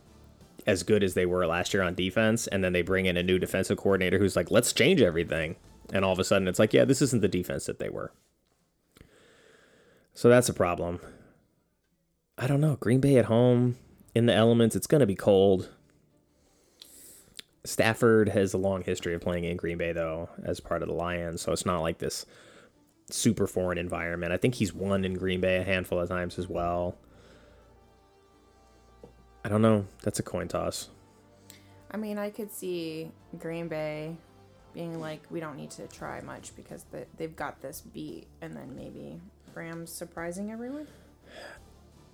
as good as they were last year on defense, and then they bring in a new defensive coordinator who's like, let's change everything. And all of a sudden it's like, yeah, this isn't the defense that they were. So that's a problem. I don't know. Green Bay at home, in the elements, it's going to be cold. Stafford has a long history of playing in Green Bay, though, as part of the Lions, so it's not like this super foreign environment. I think he's won in Green Bay a handful of times as well. I don't know. That's a coin toss. I mean, I could see Green Bay being like, we don't need to try much because they've got this beat, and then maybe Rams surprising everyone.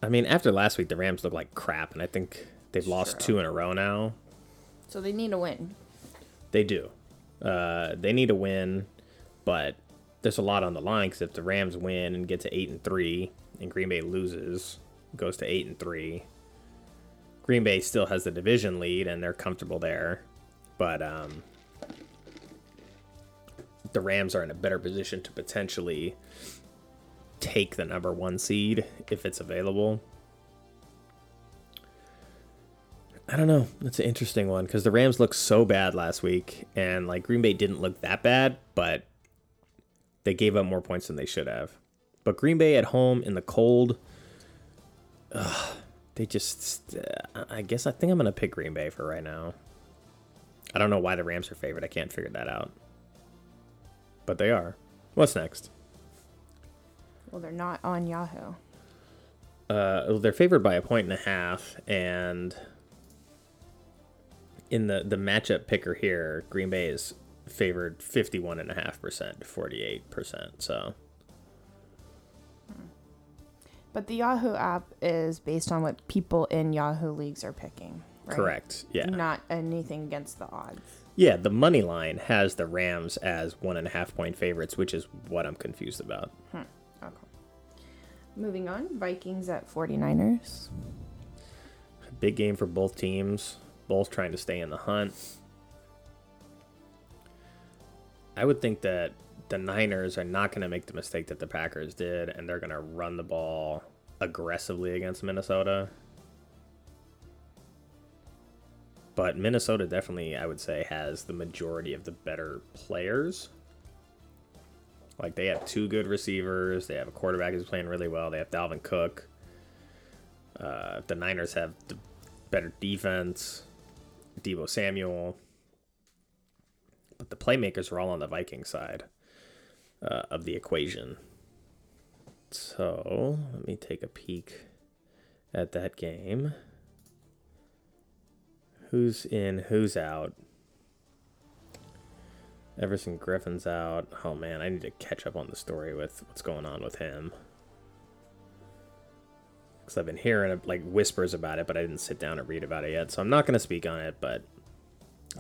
I mean, after last week, the Rams look like crap, and I think they've lost True. two in a row now. So they need a win. They do. Uh, they need a win, but there's a lot on the line because if the Rams win and get to eight and three, and Green Bay loses, goes to eight and three, Green Bay still has the division lead and they're comfortable there, but um, the Rams are in a better position to potentially take the number one seed if it's available. I don't know. That's an interesting one because the Rams looked so bad last week, and like Green Bay didn't look that bad, but they gave up more points than they should have. But Green Bay at home in the cold, ugh, they just, uh, I guess I think I'm going to pick Green Bay for right now. I don't know why the Rams are favored. I can't figure that out. But they are. What's next? Well, they're not on Yahoo. Uh, they're favored by a point and a half, and in the, the matchup picker here, Green Bay is favored fifty-one point five percent to forty-eight percent. So. But the Yahoo app is based on what people in Yahoo leagues are picking, right? Correct, yeah. Not anything against the odds. Yeah, the money line has the Rams as one and a half point favorites, which is what I'm confused about. Hmm. Okay. Moving on, Vikings at forty-niners. Big game for both teams. Both trying to stay in the hunt. I would think that the Niners are not going to make the mistake that the Packers did, and they're going to run the ball aggressively against Minnesota. But Minnesota definitely, I would say, has the majority of the better players. Like, they have two good receivers. They have a quarterback who's playing really well. They have Dalvin Cook. Uh, the Niners have the better defense. Deebo Samuel. But the playmakers are all on the Vikings side uh, of the equation. So, let me take a peek at that game. Who's in, who's out? Everson Griffin's out. Oh, man, I need to catch up on the story with what's going on with him. Because I've been hearing like whispers about it, but I didn't sit down and read about it yet. So I'm not going to speak on it, but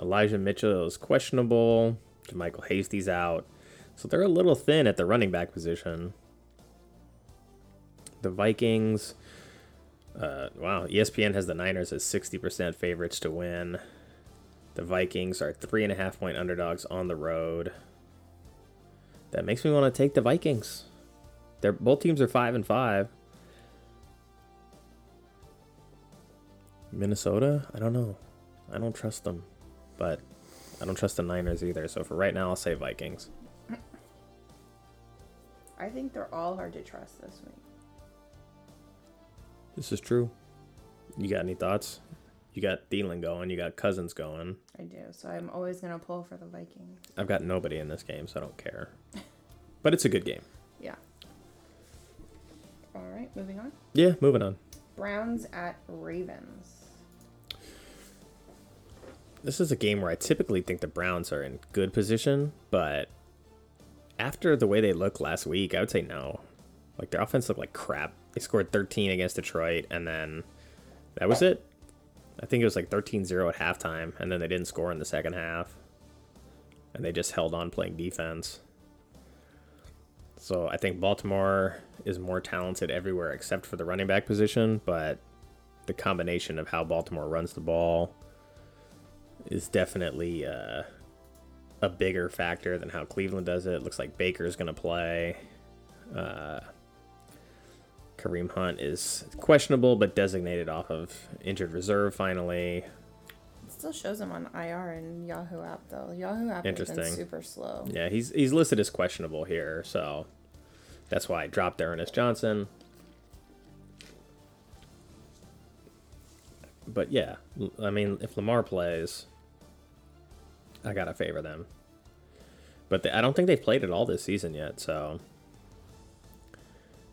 Elijah Mitchell is questionable. Michael Hasty's out. So they're a little thin at the running back position. The Vikings. Uh, wow. E S P N has the Niners as sixty percent favorites to win. The Vikings are three and a half point underdogs on the road. That makes me want to take the Vikings. They're, both teams are five and five. Minnesota? I don't know. I don't trust them, but I don't trust the Niners either. So for right now, I'll say Vikings. I think they're all hard to trust this week. This is true. You got any thoughts? You got Thielen going. You got Cousins going. I do. So I'm always going to pull for the Vikings. I've got nobody in this game, so I don't care. But it's a good game. Yeah. All right. Moving on? Yeah, moving on. Browns at Ravens. This is a game where I typically think the Browns are in good position, but after the way they looked last week, I would say no. Like, their offense looked like crap. They scored thirteen against Detroit, and then that was it. I think it was like thirteen zero at halftime, and then they didn't score in the second half. And they just held on playing defense. So I think Baltimore is more talented everywhere except for the running back position, but the combination of how Baltimore runs the ball is definitely uh, a bigger factor than how Cleveland does it. It looks like Baker's going to play. Uh, Kareem Hunt is questionable, but designated off of injured reserve finally. It still shows him on I R in Yahoo app, though. Yahoo app has been super slow. Yeah, he's he's listed as questionable here, so that's why I dropped Ernest Johnson. But yeah, I mean, if Lamar plays, I gotta favor them. But they, I don't think they've played at all this season yet. So,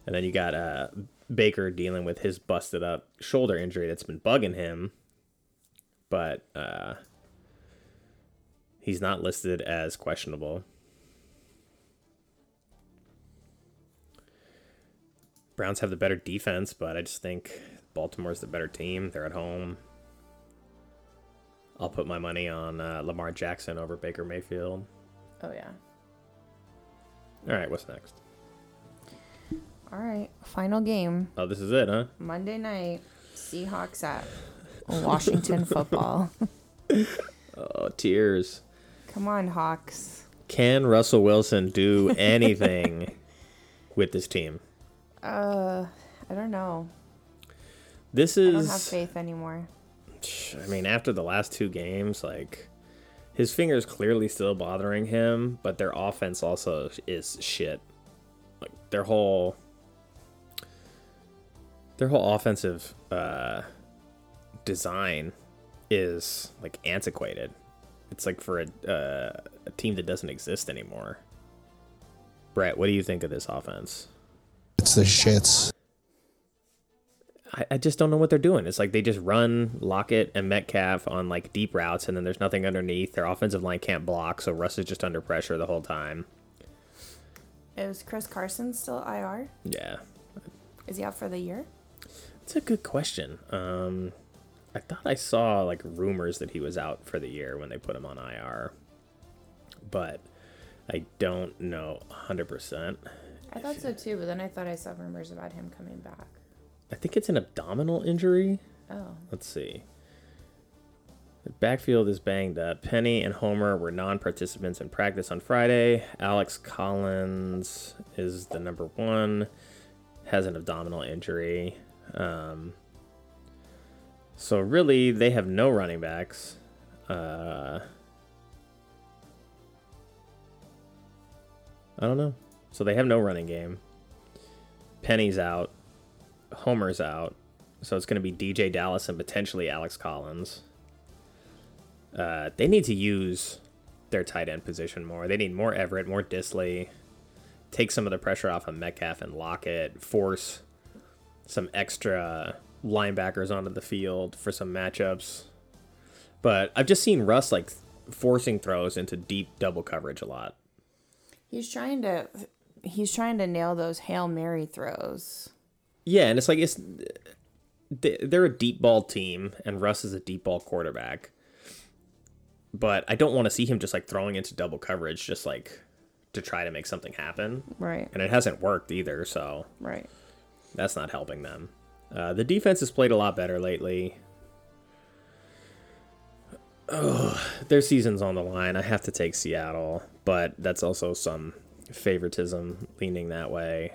and then you got uh, Baker dealing with his busted up shoulder injury that's been bugging him, but uh, he's not listed as questionable. Browns have the better defense, but I just think Baltimore's the better team. They're at home. I'll put my money on uh, Lamar Jackson over Baker Mayfield. Oh, yeah. All right, what's next? All right, final game. Oh, this is it, huh? Monday night, Seahawks at Washington football. Oh, tears. Come on, Hawks. Can Russell Wilson do anything with this team? Uh, I don't know. This is. I don't have faith anymore. I mean, after the last two games, like, his finger's clearly still bothering him, but their offense also is shit. Like, their whole their whole offensive uh, design is like antiquated. It's like for a, uh, a team that doesn't exist anymore. Brett, what do you think of this offense? It's the shits. I, I just don't know what they're doing. It's like they just run Lockett and Metcalf on like deep routes, and then there's nothing underneath. Their offensive line can't block, so Russ is just under pressure the whole time. Is Chris Carson still I R? Yeah. Is he out for the year? That's a good question. Um, I thought I saw like rumors that he was out for the year when they put him on I R, but I don't know one hundred percent. I thought so too, but then I thought I saw rumors about him coming back. I think it's an abdominal injury. Oh. Let's see. The backfield is banged up. Penny and Homer were non-participants in practice on Friday. Alex Collins is the number one. Has an abdominal injury. Um, so really, they have no running backs. Uh, I don't know. So they have no running game. Penny's out. Homer's out. So it's going to be D J Dallas and potentially Alex Collins. Uh, they need to use their tight end position more. They need more Everett, more Disley. Take some of the pressure off of Metcalf and Lockett. Force some extra linebackers onto the field for some matchups. But I've just seen Russ like forcing throws into deep double coverage a lot. He's trying to he's trying to nail those Hail Mary throws. Yeah, and it's like it's they're a deep ball team, and Russ is a deep ball quarterback. But I don't want to see him just like throwing into double coverage, just like to try to make something happen. Right. And it hasn't worked either, so right. That's not helping them. Uh, the defense has played a lot better lately. Oh, their season's on the line. I have to take Seattle, but that's also some favoritism leaning that way.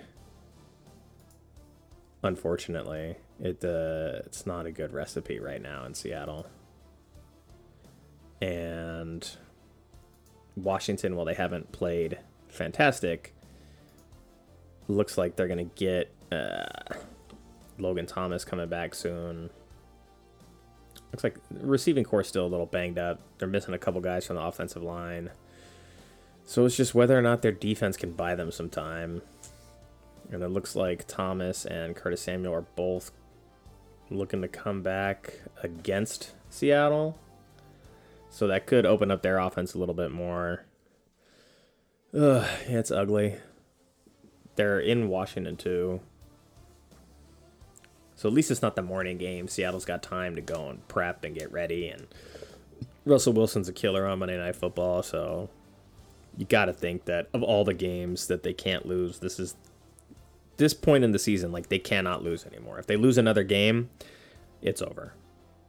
Unfortunately, it uh, it's not a good recipe right now in Seattle. And Washington, while they haven't played fantastic, looks like they're going to get uh, Logan Thomas coming back soon. Looks like receiving core still a little banged up. They're missing a couple guys from the offensive line. So it's just whether or not their defense can buy them some time. And it looks like Thomas and Curtis Samuel are both looking to come back against Seattle. So that could open up their offense a little bit more. Ugh, yeah, it's ugly. They're in Washington, too. So at least it's not the morning game. Seattle's got time to go and prep and get ready. And Russell Wilson's a killer on Monday Night Football. So you got to think that of all the games that they can't lose, this is this point in the season, like they cannot lose anymore. If they lose another game, it's over.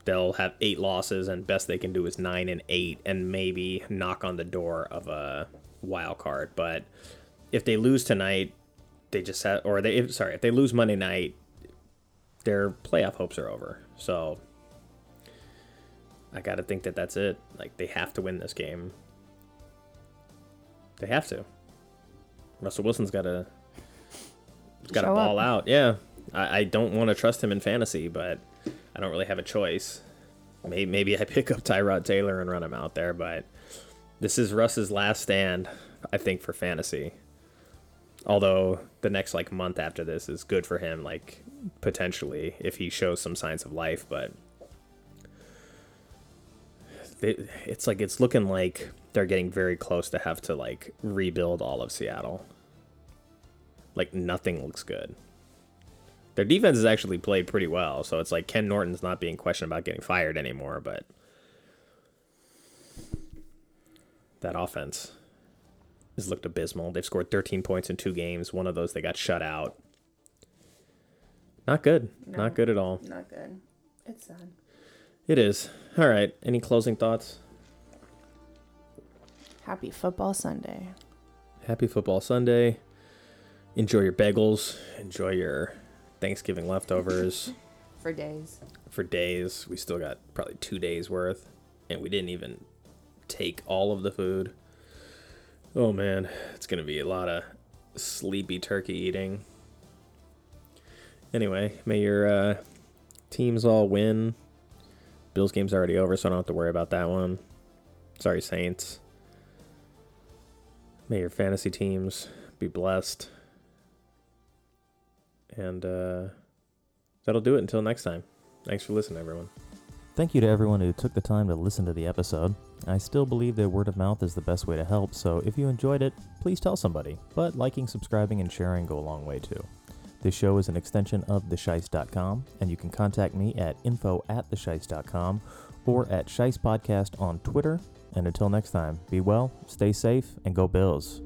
They'll have eight losses, and best they can do is nine and eight, and maybe knock on the door of a wild card. But if they lose tonight, they just have, or they if, sorry, if they lose Monday night, their playoff hopes are over. So I gotta think that that's it. Like they have to win this game. They have to. Russell Wilson's gotta gotta Show ball up. out. Yeah, I, I don't want to trust him in fantasy, but I don't really have a choice. Maybe, maybe I pick up Tyrod Taylor and run him out there, but this is Russ's last stand, I think, for fantasy. Although the next like month after this is good for him, like potentially if he shows some signs of life. But it, it's like it's looking like they're getting very close to have to like rebuild all of Seattle. Like nothing looks good. Their defense has actually played pretty well, so it's like Ken Norton's not being questioned about getting fired anymore, but that offense has looked abysmal. They've scored thirteen points in two games. One of those they got shut out. Not good. No, not good at all. Not good. It's sad. It is. All right. Any closing thoughts? Happy Football Sunday. Happy Football Sunday. Enjoy your bagels. Enjoy your Thanksgiving leftovers for days for days we still got probably two days worth, and we didn't even take all of the food. Oh man, it's gonna be a lot of sleepy turkey eating. Anyway, may your uh teams all win. Bills game's already over, so I don't have to worry about that one. Sorry, Saints. May your fantasy teams be blessed. And uh, that'll do it until next time. Thanks for listening, everyone. Thank you to everyone who took the time to listen to the episode. I still believe that word of mouth is the best way to help, so if you enjoyed it, please tell somebody. But liking, subscribing, and sharing go a long way too. This show is an extension of the scheist dot com, and you can contact me at info at the scheist dot com or at Scheist Podcast on Twitter. And until next time, be well, stay safe, and go Bills.